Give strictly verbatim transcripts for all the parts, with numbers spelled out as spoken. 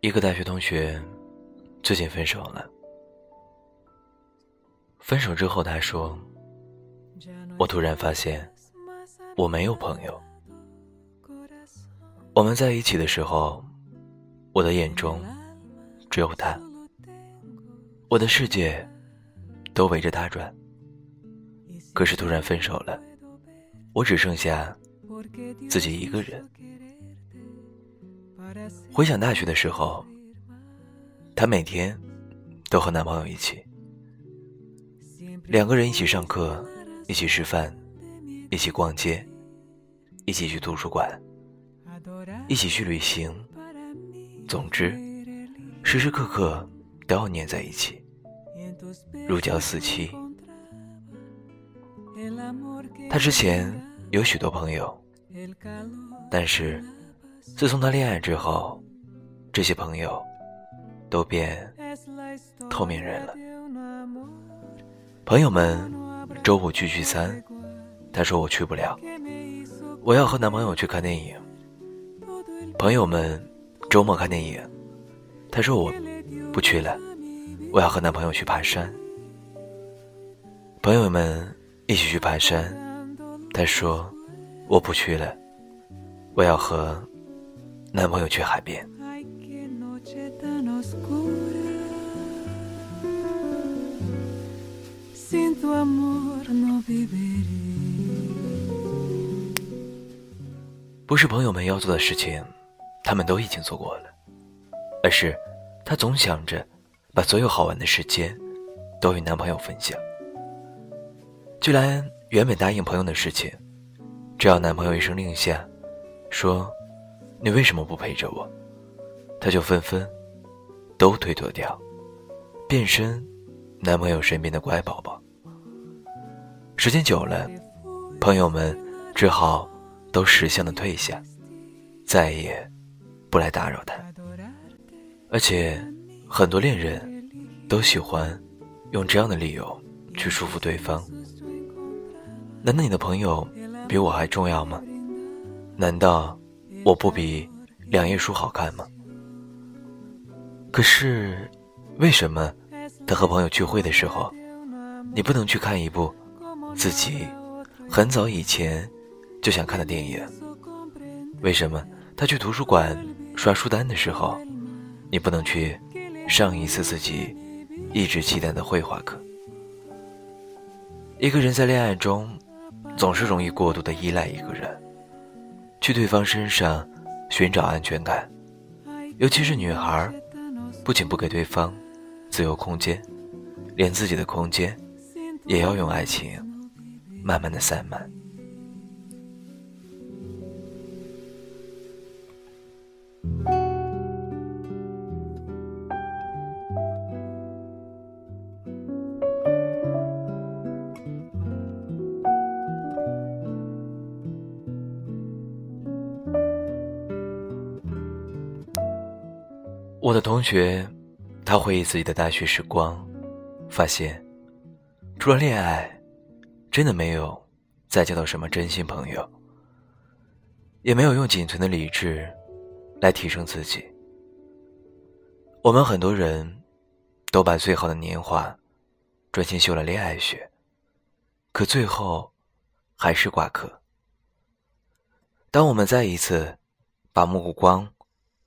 一个大学同学最近分手了，分手之后他说，我突然发现我没有朋友，我们在一起的时候，我的眼中只有他，我的世界都围着他转，可是突然分手了，我只剩下自己一个人。回想大学的时候，她每天都和男朋友一起，两个人一起上课，一起吃饭，一起逛街，一起去图书馆，一起去旅行，总之时时刻刻都要黏在一起，如胶似漆。她之前有许多朋友，但是自从他恋爱之后，这些朋友都变透明人了。朋友们周五去聚餐，他说我去不了，我要和男朋友去看电影。朋友们周末看电影，他说我不去了，我要和男朋友去爬山。朋友们一起去爬山，他说我不去了，我要和男朋友去海边。不是朋友们要做的事情，他们都已经做过了，而是她总想着把所有好玩的时间都与男朋友分享。居然原本答应朋友的事情，只要男朋友一声令下，说你为什么不陪着我，他就纷纷都推脱掉，变身男朋友身边的乖宝宝。时间久了，朋友们只好都识相的退下，再也不来打扰他。而且很多恋人都喜欢用这样的理由去束缚对方。难道你的朋友比我还重要吗？难道我不比两页书好看吗？可是为什么他和朋友聚会的时候，你不能去看一部自己很早以前就想看的电影？为什么他去图书馆刷书单的时候，你不能去上一次自己一直期待的绘画课？一个人在恋爱中总是容易过度的依赖一个人，去对方身上寻找安全感，尤其是女孩，不仅不给对方自由空间，连自己的空间也要用爱情慢慢的散漫。我的同学，他回忆自己的大学时光，发现除了恋爱，真的没有再交到什么真心朋友，也没有用仅存的理智来提升自己。我们很多人都把最好的年华专心修了恋爱学，可最后还是挂科。当我们再一次把目光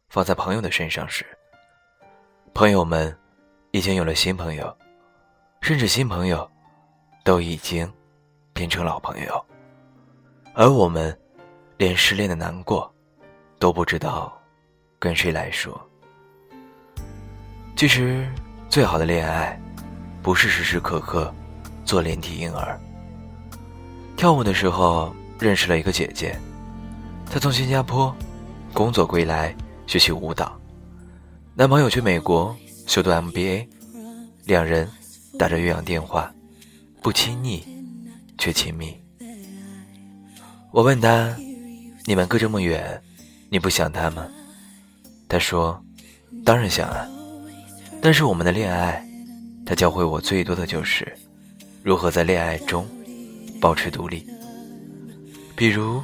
放在朋友的身上时，朋友们已经有了新朋友，甚至新朋友都已经变成老朋友，而我们连失恋的难过都不知道跟谁来说。其实最好的恋爱不是时时刻刻做连体婴儿。跳舞的时候认识了一个姐姐，她从新加坡工作归来学习舞蹈，男朋友去美国修读 M B A， 两人打着岳阳电话，不亲昵却亲密。我问他，你们隔这么远，你不想他吗？他说，当然想啊，但是我们的恋爱，他教会我最多的就是如何在恋爱中保持独立。比如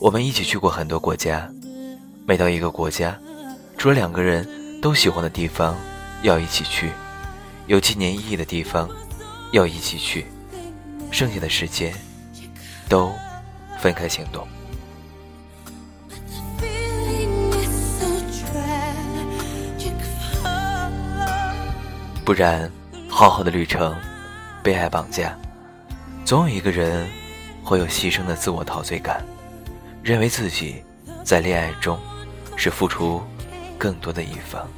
我们一起去过很多国家，每到一个国家，除了两个人都喜欢的地方要一起去，有纪念意义的地方要一起去，剩下的时间都分开行动。不然浩浩的旅程被爱绑架，总有一个人会有牺牲的自我陶醉感，认为自己在恋爱中是付出更多的一方。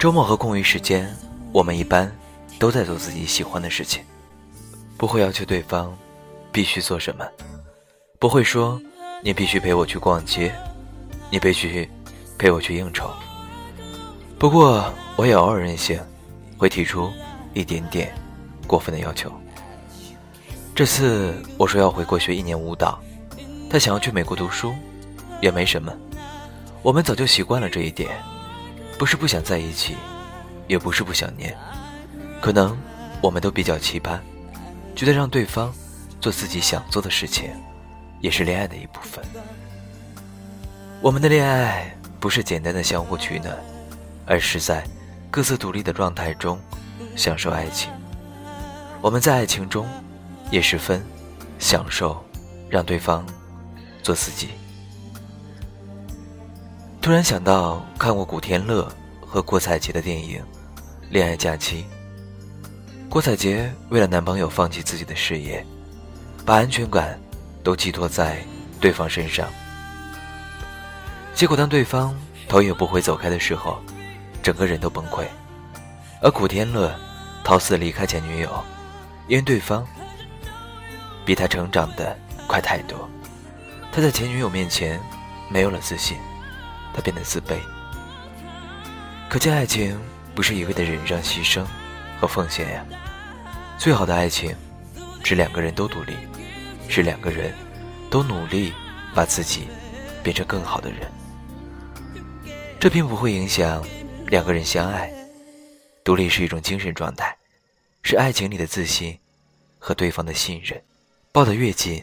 周末和空余时间，我们一般都在做自己喜欢的事情，不会要求对方必须做什么，不会说你必须陪我去逛街，你必须陪我去应酬。不过我也偶尔任性，会提出一点点过分的要求。这次我说要回国学一年舞蹈，他想要去美国读书，也没什么，我们早就习惯了这一点，不是不想在一起，也不是不想念，可能我们都比较奇葩，觉得让对方做自己想做的事情也是恋爱的一部分。我们的恋爱不是简单的相互取暖，而是在各自独立的状态中享受爱情。我们在爱情中也十分享受让对方做自己。突然想到看过古天乐和郭采洁的电影《恋爱假期》，郭采洁为了男朋友放弃自己的事业，把安全感都寄托在对方身上，结果当对方头也不回走开的时候，整个人都崩溃。而古天乐逃死离开前女友，因为对方比他成长的快太多，他在前女友面前没有了自信，他变得自卑。可见爱情不是一味的忍让、牺牲和奉献呀。最好的爱情是两个人都独立，是两个人都努力把自己变成更好的人。这并不会影响两个人相爱。独立是一种精神状态，是爱情里的自信和对方的信任。抱得越紧，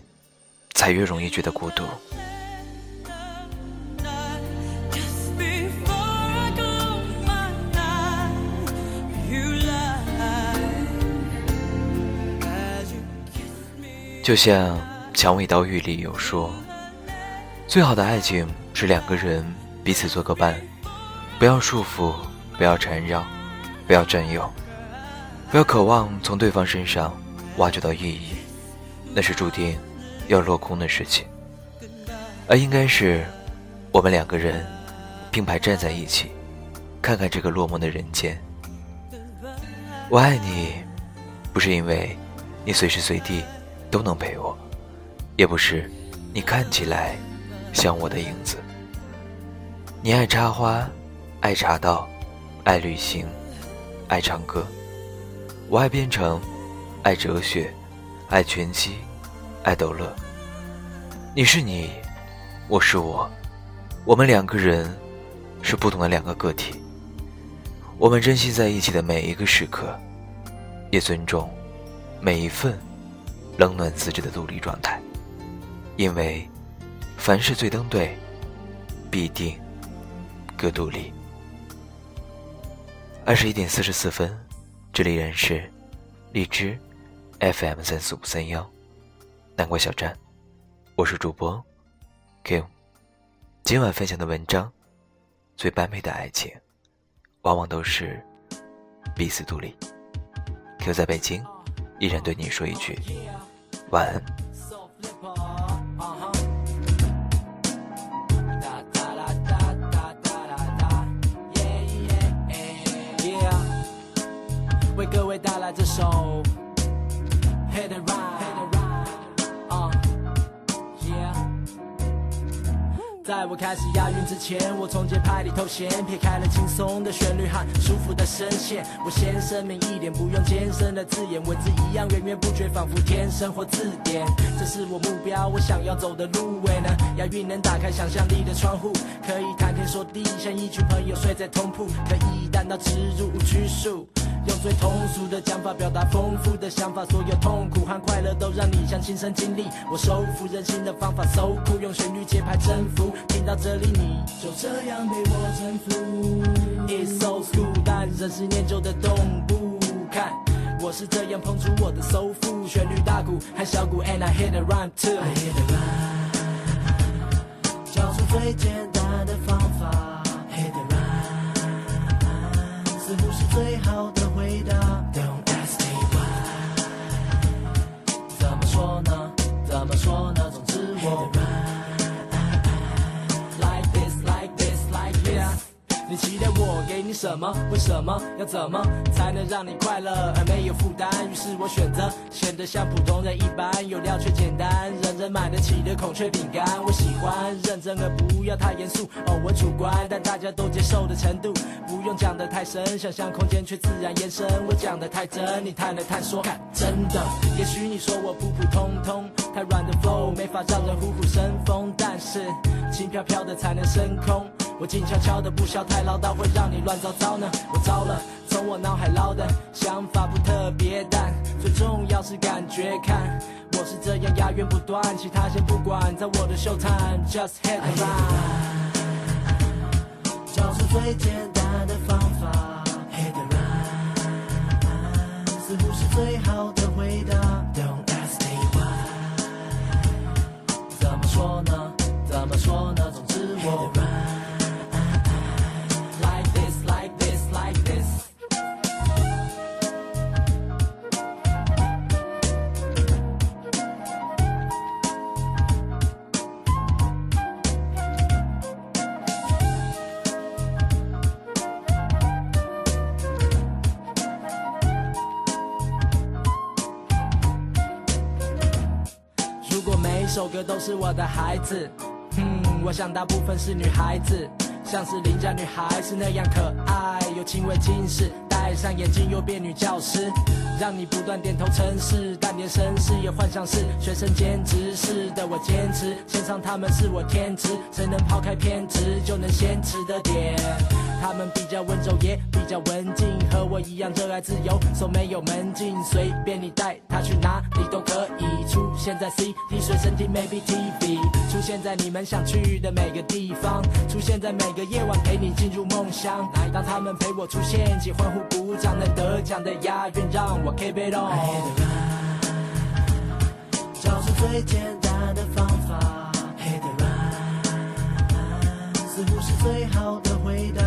才越容易觉得孤独。就像《蔷薇岛屿》里有说，最好的爱情是两个人彼此做个伴，不要束缚，不要缠绕，不要占有，不要渴望从对方身上挖掘到意义，那是注定要落空的事情。而应该是我们两个人并排站在一起，看看这个落寞的人间。我爱你，不是因为你随时随地都能陪我，也不是你看起来像我的影子。你爱插花，爱茶道，爱旅行，爱唱歌。我爱编程，爱哲学，爱拳击，爱逗乐。你是你，我是我，我们两个人是不同的两个个体。我们珍惜在一起的每一个时刻，也尊重每一份冷暖自知的独立状态，因为凡事最登对，必定各独立。二十一点四十四分，这里仍是荔枝 F M 三四五三幺南瓜小站，我是主播 Q。 今晚分享的文章，最般配的爱情，往往都是彼此独立。 Q 在北京，依然对你说一句晚安。为各位带来这首 Hit and Ride。在我开始押韵之前，我从节拍里偷闲，撇开了轻松的旋律和舒服的声线。我先声明一点，不用艰深的字眼，文字一样源源不绝，仿佛天生或字典。这是我目标，我想要走的路。为呢，押韵能打开想象力的窗户，可以谈天说地，像一群朋友睡在同铺，可以单刀直入无拘束。 用最通俗的讲法表达丰富的想法，所有痛苦和快乐都让你像亲身经历。我收服人心的方法 ，so cool， 用旋律节拍征服。听到这里，你就这样被我征服。It's so cool， 但人是念旧的动物。看，我是这样碰出我的收腹，旋律大鼓和小鼓 ，and I hit the rhyme too。I hit the rhyme， 找出最简单的方法。Hit the rhyme， 似乎是最好的。 Don't ask me why。 怎么说呢？怎么说呢？总之我。Like this, like this, like this。 你期待我给你什么？为什么？要怎么才能让你快乐而没有负担？于是我选择显得像普通人一般，有料却简单，人人买得起的孔雀饼干。我喜欢认真而不要太严肃，偶尔主观，但大家都接受的程度。不用讲得太深，想象空间却自然延伸。我讲得太真，你探了探说，看真的。也许你说我普普通通，太软的 flow 没法让人虎虎生风，但是轻飘飘的才能升空。 我静悄悄的，不笑太唠叨，会让你乱糟糟呢。我糟了，从我脑海捞的想法不特别，但最重要是感觉。看，我是这样押韵不断，其他先不管，在我的秀 time，just hit the rhyme， 找出最简单的方法 ，hit the rhyme， 似乎是最好的回答。Don't ask me why， 怎么说呢？怎么说呢？总之我。 首歌都是我的孩子，嗯，我想大部分是女孩子，像是邻家女孩是那样可爱，有轻微近视，戴上眼镜又变女教师，让你不断点头称是，但连绅士也幻想是学生兼职。是的，我坚持，献上他们是我天职，谁能抛开偏执，就能先吃的点。他们比较温柔，也比较文静，和我一样热爱自由，手没有门禁，随便你带他去哪里都可以。 出现在 C T 随身听 ，maybe T V， 出现在你们想去的每个地方，出现在每个夜晚陪你进入梦乡。当他们陪我出现，请欢呼鼓掌，能得奖的押韵让我 keep it on。Hit the rhyme， 找出最简单的方法。Hit the rhyme， 似乎是最好的回答。